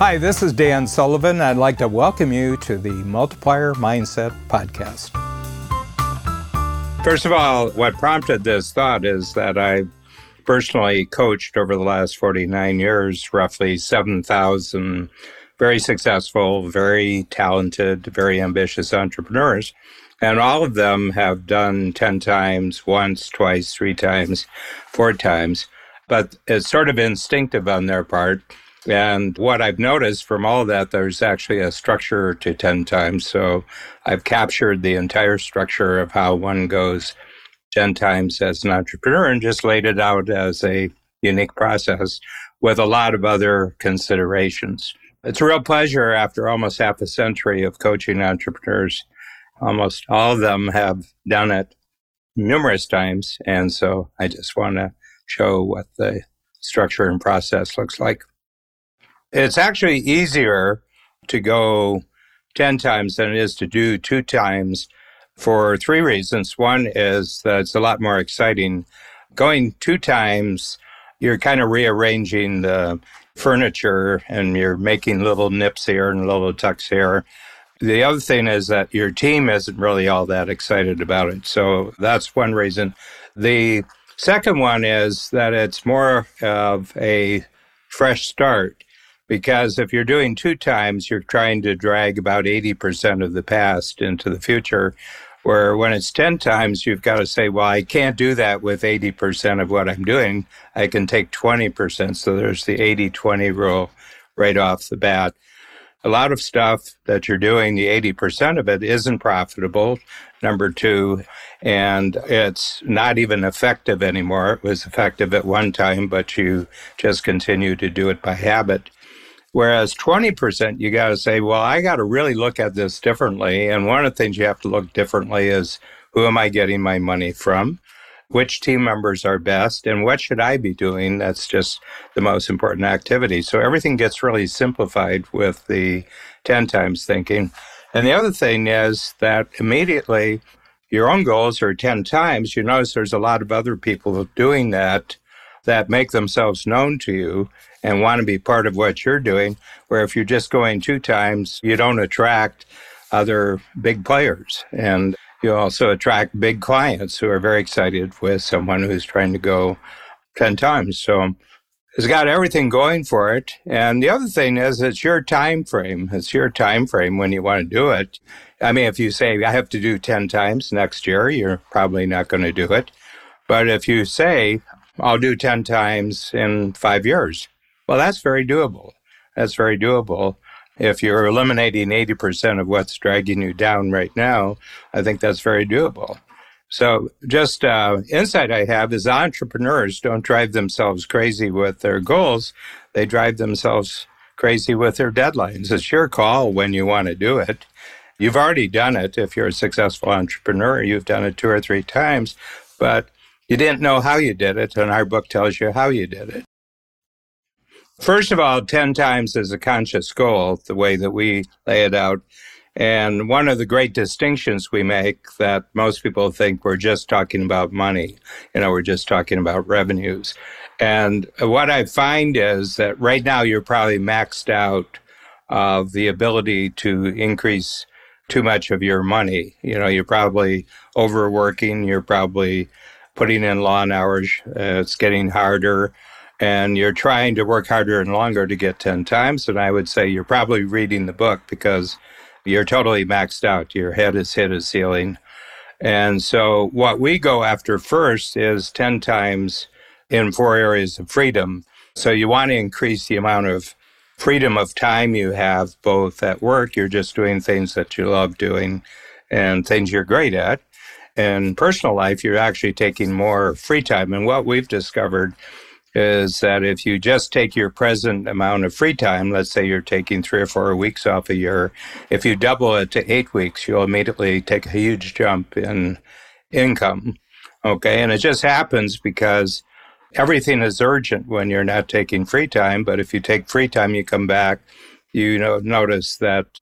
Hi, this is Dan Sullivan. I'd like to welcome you to the Multiplier Mindset Podcast. First of all, what prompted this thought is that I personally coached over the last 49 years, roughly 7,000 very successful, very talented, very ambitious entrepreneurs. And all of them have done 10 times, once, twice, three times, four times. But it's sort of instinctive on their part. And what I've noticed from all that, there's actually a structure to 10 times. So I've captured the entire structure of how one goes 10 times as an entrepreneur and just laid it out as a unique process with a lot of other considerations. It's a real pleasure after almost half a century of coaching entrepreneurs. Almost all of them have done it numerous times. And so I just want to show what the structure and process looks like. It's actually easier to go 10 times than it is to do 2 times for 3 reasons. One is that it's a lot more exciting. Going 2 times, you're kind of rearranging the furniture and you're making little nips here and little tucks here. The other thing is that your team isn't really all that excited about it. So that's one reason. The second one is that it's more of a fresh start. Because if you're doing 2 times, you're trying to drag about 80% of the past into the future, where when it's 10 times, you've got to say, well, I can't do that with 80% of what I'm doing. I can take 20%. So there's the 80-20 rule right off the bat. A lot of stuff that you're doing, the 80% of it isn't profitable, number 2, and it's not even effective anymore. It was effective at one time, but you just continue to do it by habit. Whereas 20%, you got to say, well, I got to really look at this differently. And one of the things you have to look differently is, who am I getting my money from? Which team members are best? And what should I be doing? That's just the most important activity. So everything gets really simplified with the 10 times thinking. And the other thing is that immediately your own goals are 10 times. You notice there's a lot of other people doing that make themselves known to you and want to be part of what you're doing, where if you're just going 2 times, you don't attract other big players. And you also attract big clients who are very excited with someone who's trying to go 10 times. So it's got everything going for it. And the other thing is, it's your time frame. It's your time frame when you want to do it. I mean, if you say, I have to do 10 times next year, you're probably not going to do it. But if you say, I'll do 10 times in 5 years. Well, that's very doable. That's very doable. If you're eliminating 80% of what's dragging you down right now, I think that's very doable. So just insight I have is entrepreneurs don't drive themselves crazy with their goals. They drive themselves crazy with their deadlines. It's your call when you want to do it. You've already done it. If you're a successful entrepreneur, you've done it 2 or 3 times, but you didn't know how you did it, and our book tells you how you did it. First of all, 10 times is a conscious goal, the way that we lay it out. And one of the great distinctions we make that most people think we're just talking about money. We're just talking about revenues. And what I find is that right now you're probably maxed out of the ability to increase too much of your money. You're probably overworking. You're probably putting in long hours, it's getting harder, and you're trying to work harder and longer to get 10 times, and I would say you're probably reading the book because you're totally maxed out. Your head has hit a ceiling. And so what we go after first is 10 times in 4 areas of freedom. So you want to increase the amount of freedom of time you have, both at work, you're just doing things that you love doing and things you're great at. In personal life, you're actually taking more free time. And what we've discovered is that if you just take your present amount of free time, let's say you're taking 3 or 4 weeks off a year, if you double it to 8 weeks, you'll immediately take a huge jump in income. Okay, and it just happens because everything is urgent when you're not taking free time. But if you take free time, you come back, notice that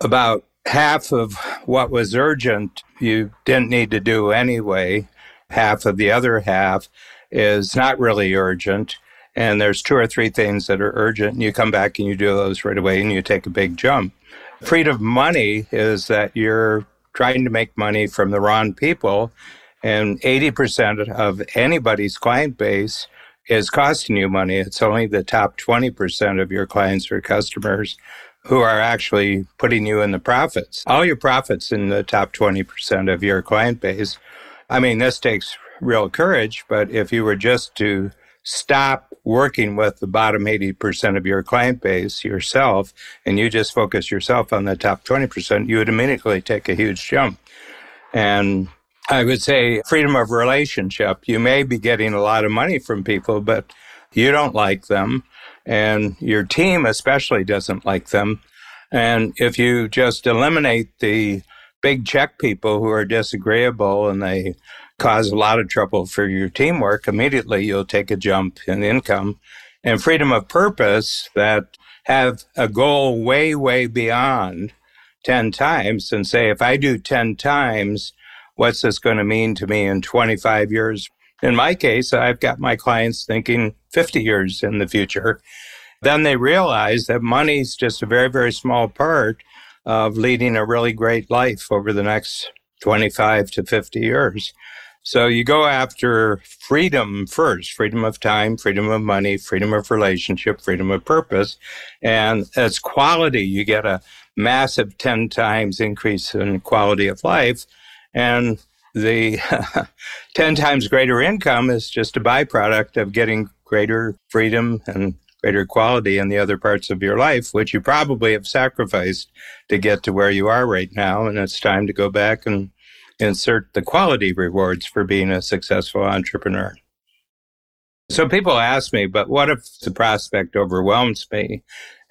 about half of what was urgent, you didn't need to do anyway. Half of the other half is not really urgent. and there's two or three things that are urgent, and you come back and you do those right away, and you take a big jump. Greed of money is that you're trying to make money from the wrong people, and 80% of anybody's client base is costing you money. It's only the top 20% of your clients or customers who are actually putting you in the profits. All your profits in the top 20% of your client base. I mean, this takes real courage, but if you were just to stop working with the bottom 80% of your client base yourself, and you just focus yourself on the top 20%, you would immediately take a huge jump. And I would say freedom of relationship. You may be getting a lot of money from people, but you don't like them, and your team especially doesn't like them. And if you just eliminate the big check people who are disagreeable and they cause a lot of trouble for your teamwork, immediately you'll take a jump in income. And freedom of purpose, that have a goal way, way beyond 10 times and say, if I do 10 times, what's this going to mean to me in 25 years? In my case, I've got my clients thinking 50 years in the future. Then they realize that money's just a very, very small part of leading a really great life over the next 25 to 50 years. So you go after freedom first, freedom of time, freedom of money, freedom of relationship, freedom of purpose. And as quality, you get a massive 10 times increase in quality of life. And the 10 times greater income is just a byproduct of getting greater freedom and greater quality in the other parts of your life, which you probably have sacrificed to get to where you are right now. And it's time to go back and insert the quality rewards for being a successful entrepreneur. So people ask me, but what if the prospect overwhelms me?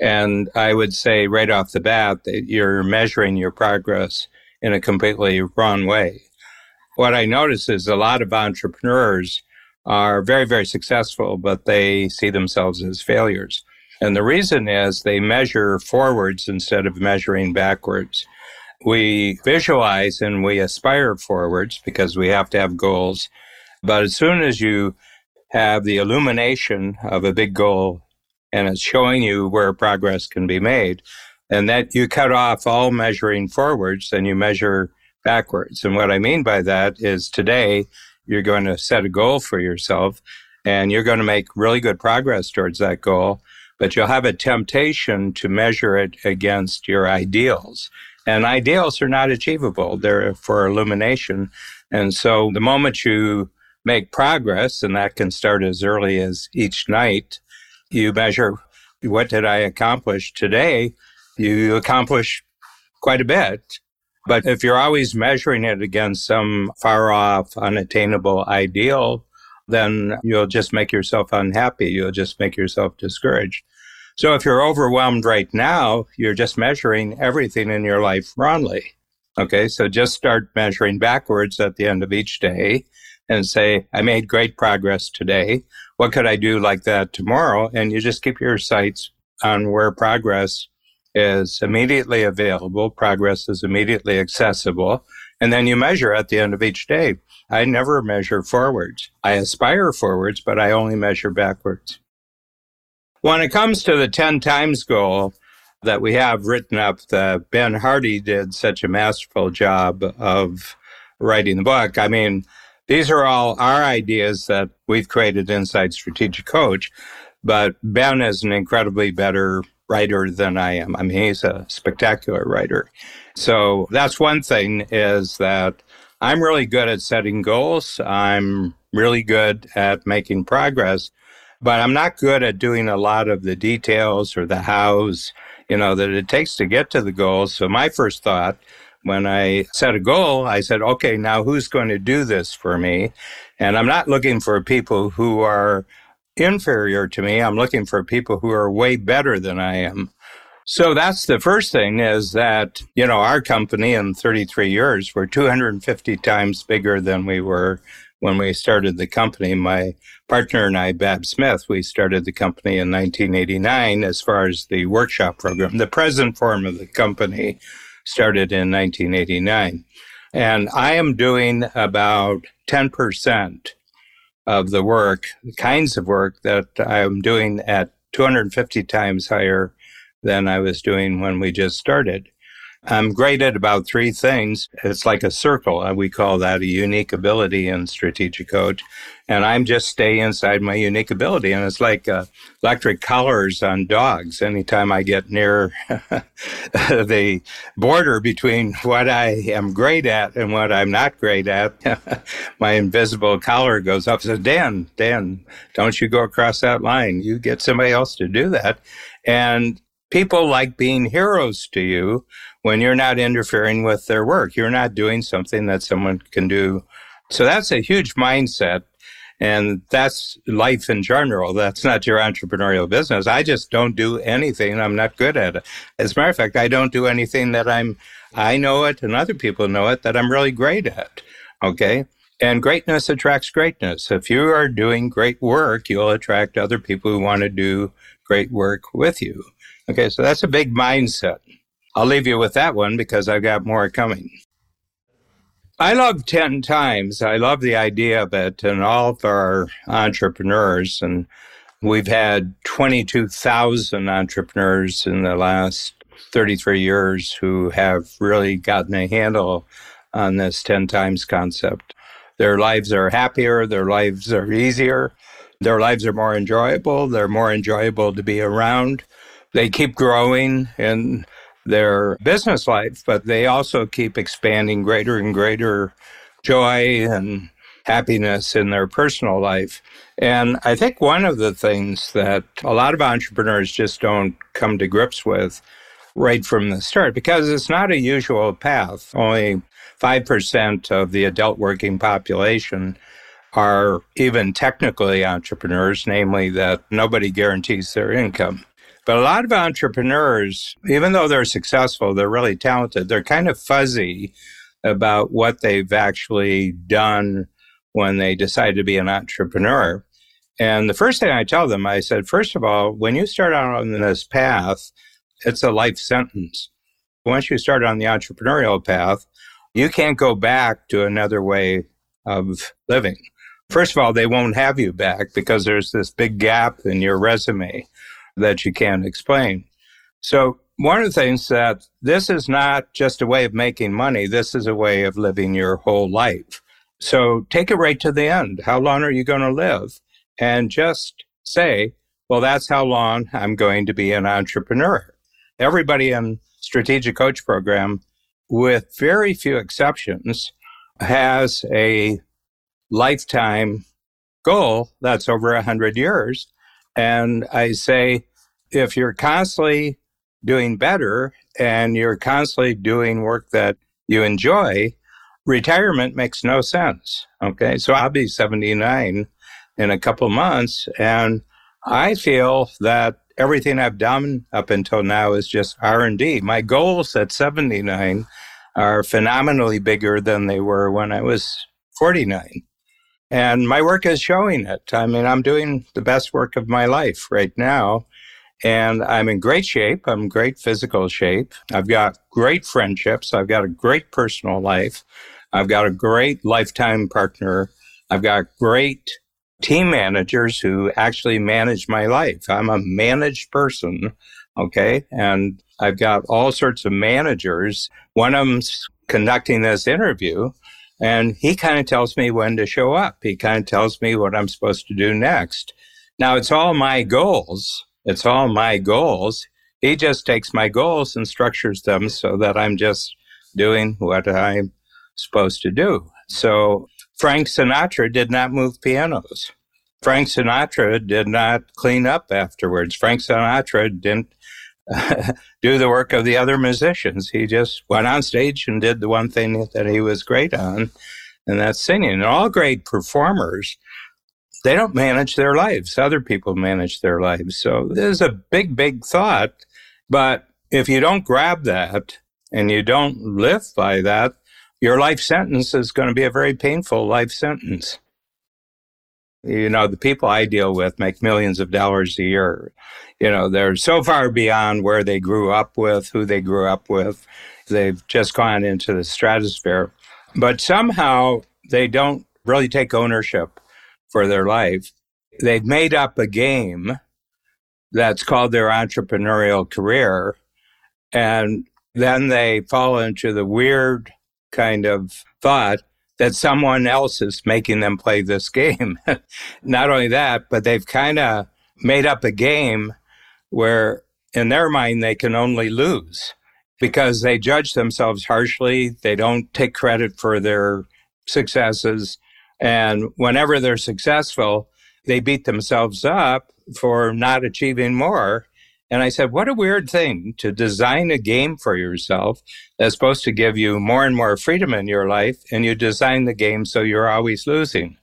And I would say right off the bat that you're measuring your progress in a completely wrong way. What I notice is a lot of entrepreneurs are very, very successful, but they see themselves as failures. And the reason is they measure forwards instead of measuring backwards. We visualize and we aspire forwards because we have to have goals. But as soon as you have the illumination of a big goal and it's showing you where progress can be made, and that you cut off all measuring forwards and you measure backwards. And what I mean by that is today, you're going to set a goal for yourself and you're going to make really good progress towards that goal, but you'll have a temptation to measure it against your ideals. And ideals are not achievable. They're for illumination. And so the moment you make progress, and that can start as early as each night, you measure, what did I accomplish today? You accomplish quite a bit. But if you're always measuring it against some far-off, unattainable ideal, then you'll just make yourself unhappy. You'll just make yourself discouraged. So if you're overwhelmed right now, you're just measuring everything in your life wrongly. Okay, so just start measuring backwards at the end of each day and say, I made great progress today. What could I do like that tomorrow? And you just keep your sights on where progress is immediately available, progress is immediately accessible, and then you measure at the end of each day. I never measure forwards. I aspire forwards, but I only measure backwards. When it comes to the 10 times goal that we have written up, that Ben Hardy did such a masterful job of writing the book. I mean, these are all our ideas that we've created inside Strategic Coach, but Ben is an incredibly better writer than I am. I mean, he's a spectacular writer. So that's one thing, is that I'm really good at setting goals. I'm really good at making progress, but I'm not good at doing a lot of the details or the hows, that it takes to get to the goals. So my first thought when I set a goal, I said, okay, now who's going to do this for me? And I'm not looking for people who are inferior to me. I'm looking for people who are way better than I am. So that's the first thing, is that, our company in 33 years, we're 250 times bigger than we were when we started the company. My partner and I, Bab Smith, we started the company in 1989 as far as the workshop program. The present form of the company started in 1989. And I am doing about 10% of the work, the kinds of work that I'm doing at 250 times higher than I was doing when we just started. I'm great at about three things. It's like a circle. We call that a unique ability in Strategic Coach. And I'm just stay inside my unique ability. And it's like electric collars on dogs. Anytime I get near the border between what I am great at and what I'm not great at, my invisible collar goes up and says, Dan, don't you go across that line. You get somebody else to do that. And people like being heroes to you when you're not interfering with their work. You're not doing something that someone can do. So that's a huge mindset, and that's life in general. That's not your entrepreneurial business. I just don't do anything. I'm not good at it. As a matter of fact, I don't do anything that I know it and other people know it that I'm really great at, okay? And greatness attracts greatness. If you are doing great work, you'll attract other people who want to do great work with you. Okay, so that's a big mindset. I'll leave you with that one because I've got more coming. I love 10 times. I love the idea of it and all of our entrepreneurs. And we've had 22,000 entrepreneurs in the last 33 years who have really gotten a handle on this 10 times concept. Their lives are happier. Their lives are easier. Their lives are more enjoyable. They're more enjoyable to be around. They keep growing in their business life, but they also keep expanding greater and greater joy and happiness in their personal life. And I think one of the things that a lot of entrepreneurs just don't come to grips with right from the start, because it's not a usual path. Only 5% of the adult working population are even technically entrepreneurs, namely that nobody guarantees their income. But a lot of entrepreneurs, even though they're successful, they're really talented, they're kind of fuzzy about what they've actually done when they decide to be an entrepreneur. And the first thing I tell them, I said, first of all, when you start out on this path, it's a life sentence. Once you start on the entrepreneurial path, you can't go back to another way of living. First of all, they won't have you back because there's this big gap in your resume that you can't explain. So one of the things that this is not just a way of making money, this is a way of living your whole life. So take it right to the end. How long are you going to live? And just say, well, that's how long I'm going to be an entrepreneur. Everybody in Strategic Coach program, with very few exceptions, has a lifetime goal that's over 100 years. And I say, if you're constantly doing better and you're constantly doing work that you enjoy, retirement makes no sense, okay? So I'll be 79 in a couple months, and I feel that everything I've done up until now is just R&D. My goals at 79 are phenomenally bigger than they were when I was 49. And my work is showing it. I mean, I'm doing the best work of my life right now. And I'm in great shape. I'm in great physical shape. I've got great friendships. I've got a great personal life. I've got a great lifetime partner. I've got great team managers who actually manage my life. I'm a managed person, okay? And I've got all sorts of managers. One of them's conducting this interview, and he kind of tells me when to show up. He kind of tells me what I'm supposed to do next. Now, it's all my goals. It's all my goals. He just takes my goals and structures them so that I'm just doing what I'm supposed to do. So Frank Sinatra did not move pianos. Frank Sinatra did not clean up afterwards. Frank Sinatra didn't do the work of the other musicians. He just went on stage and did the one thing that he was great on, and that's singing. And all great performers, they don't manage their lives. Other people manage their lives. So this is a big, big thought. But if you don't grab that and you don't live by that, your life sentence is going to be a very painful life sentence. You know, the people I deal with make millions of dollars a year. You know, they're so far beyond where they grew up with, who they grew up with. They've just gone into the stratosphere. But somehow they don't really take ownership for their life. They've made up a game that's called their entrepreneurial career, and then they fall into the weird kind of thought that someone else is making them play this game. Not only that, but they've kind of made up a game where in their mind they can only lose because they judge themselves harshly. They don't take credit for their successes. And whenever they're successful, they beat themselves up for not achieving more. And I said, what a weird thing to design a game for yourself that's supposed to give you more and more freedom in your life, and you design the game so you're always losing.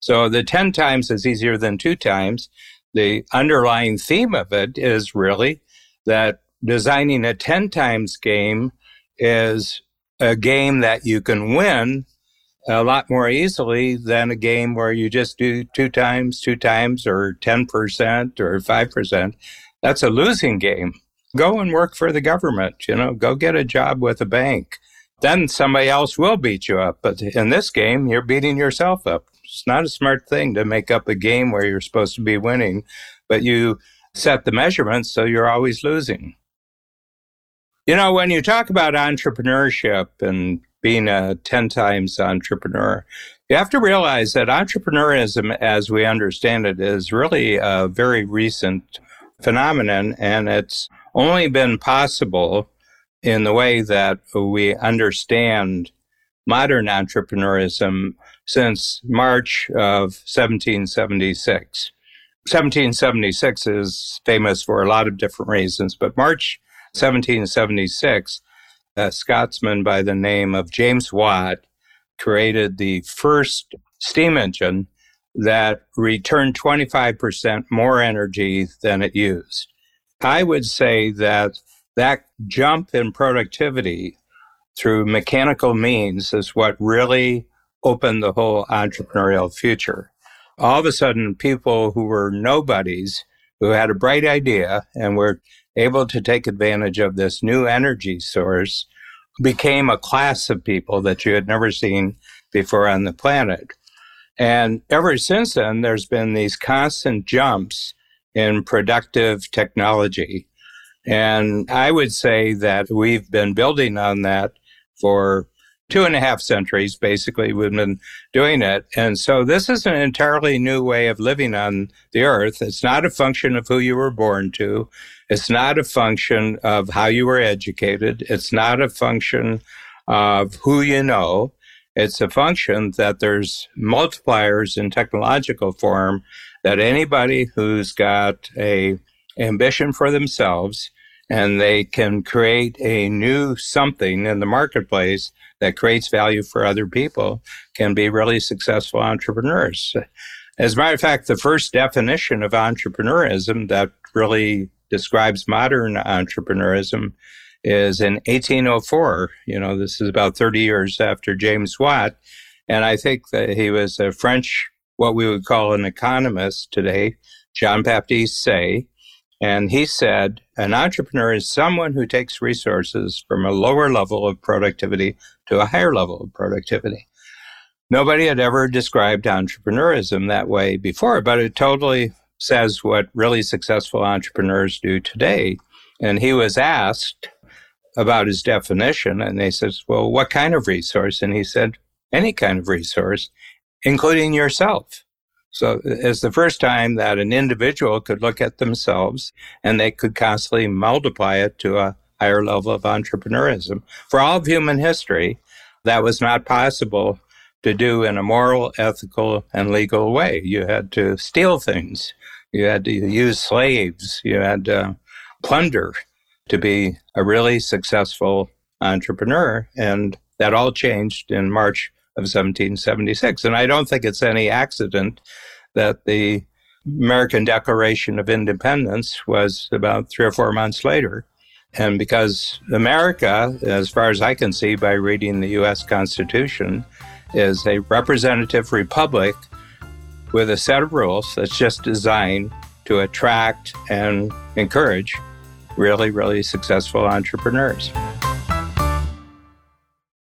So the 10 times is easier than 2 times. The underlying theme of it is really that designing a 10 times game is a game that you can win a lot more easily than a game where you just do 2 times, 2 times, or 10% or 5%. That's a losing game. Go and work for the government, go get a job with a bank. Then somebody else will beat you up. But in this game, you're beating yourself up. It's not a smart thing to make up a game where you're supposed to be winning, but you set the measurements so you're always losing. When you talk about entrepreneurship and being a 10 times entrepreneur, you have to realize that entrepreneurism, as we understand it, is really a very recent phenomenon, and it's only been possible in the way that we understand modern entrepreneurism since March of 1776. 1776 is famous for a lot of different reasons, but March 1776, a Scotsman by the name of James Watt created the first steam engine that returned 25% more energy than it used. I would say that jump in productivity through mechanical means is what really opened the whole entrepreneurial future. All of a sudden, people who were nobodies, who had a bright idea and were able to take advantage of this new energy source, became a class of people that you had never seen before on the planet. And ever since then, there's been these constant jumps in productive technology. And I would say that we've been building on that for 2.5 centuries, basically. We've been doing it. And so this is an entirely new way of living on the earth. It's not a function of who you were born to. It's not a function of how you were educated. It's not a function of who you know. It's a function that there's multipliers in technological form that anybody who's got an ambition for themselves and they can create a new something in the marketplace that creates value for other people can be really successful entrepreneurs. As a matter of fact, the first definition of entrepreneurism that really describes modern entrepreneurism is in 1804. This is about 30 years after James Watt. And I think that he was a French, what we would call an economist today, Jean Baptiste Say. And he said, an entrepreneur is someone who takes resources from a lower level of productivity to a higher level of productivity. Nobody had ever described entrepreneurism that way before, but it totally says what really successful entrepreneurs do today. And he was asked about his definition, and they says, well, what kind of resource? And he said, any kind of resource, including yourself. So it's the first time that an individual could look at themselves and they could constantly multiply it to a higher level of entrepreneurism. For all of human history, that was not possible to do in a moral, ethical, and legal way. You had to steal things. You had to use slaves. You had to plunder to be a really successful entrepreneur. And that all changed in March of 1776. And I don't think it's any accident that the American Declaration of Independence was about 3 or 4 months later. And because America, as far as I can see by reading the U.S. Constitution, is a representative republic with a set of rules that's just designed to attract and encourage really, really successful entrepreneurs.